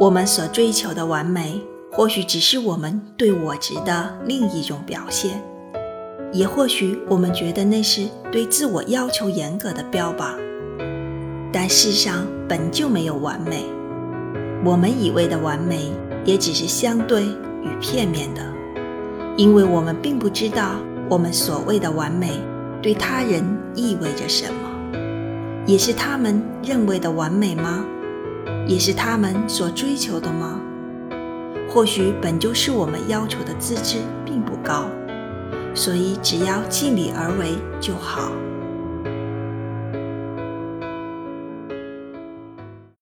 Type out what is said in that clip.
我们所追求的完美，或许只是我们对我执的另一种表现，也或许我们觉得那是对自我要求严格的标榜。但世上本就没有完美，我们以为的完美也只是相对与片面的，因为我们并不知道我们所谓的完美对他人意味着什么，也是他们认为的完美吗？也是他们所追求的吗？或许本就是我们要求的自制并不高，所以只要尽力而为就好。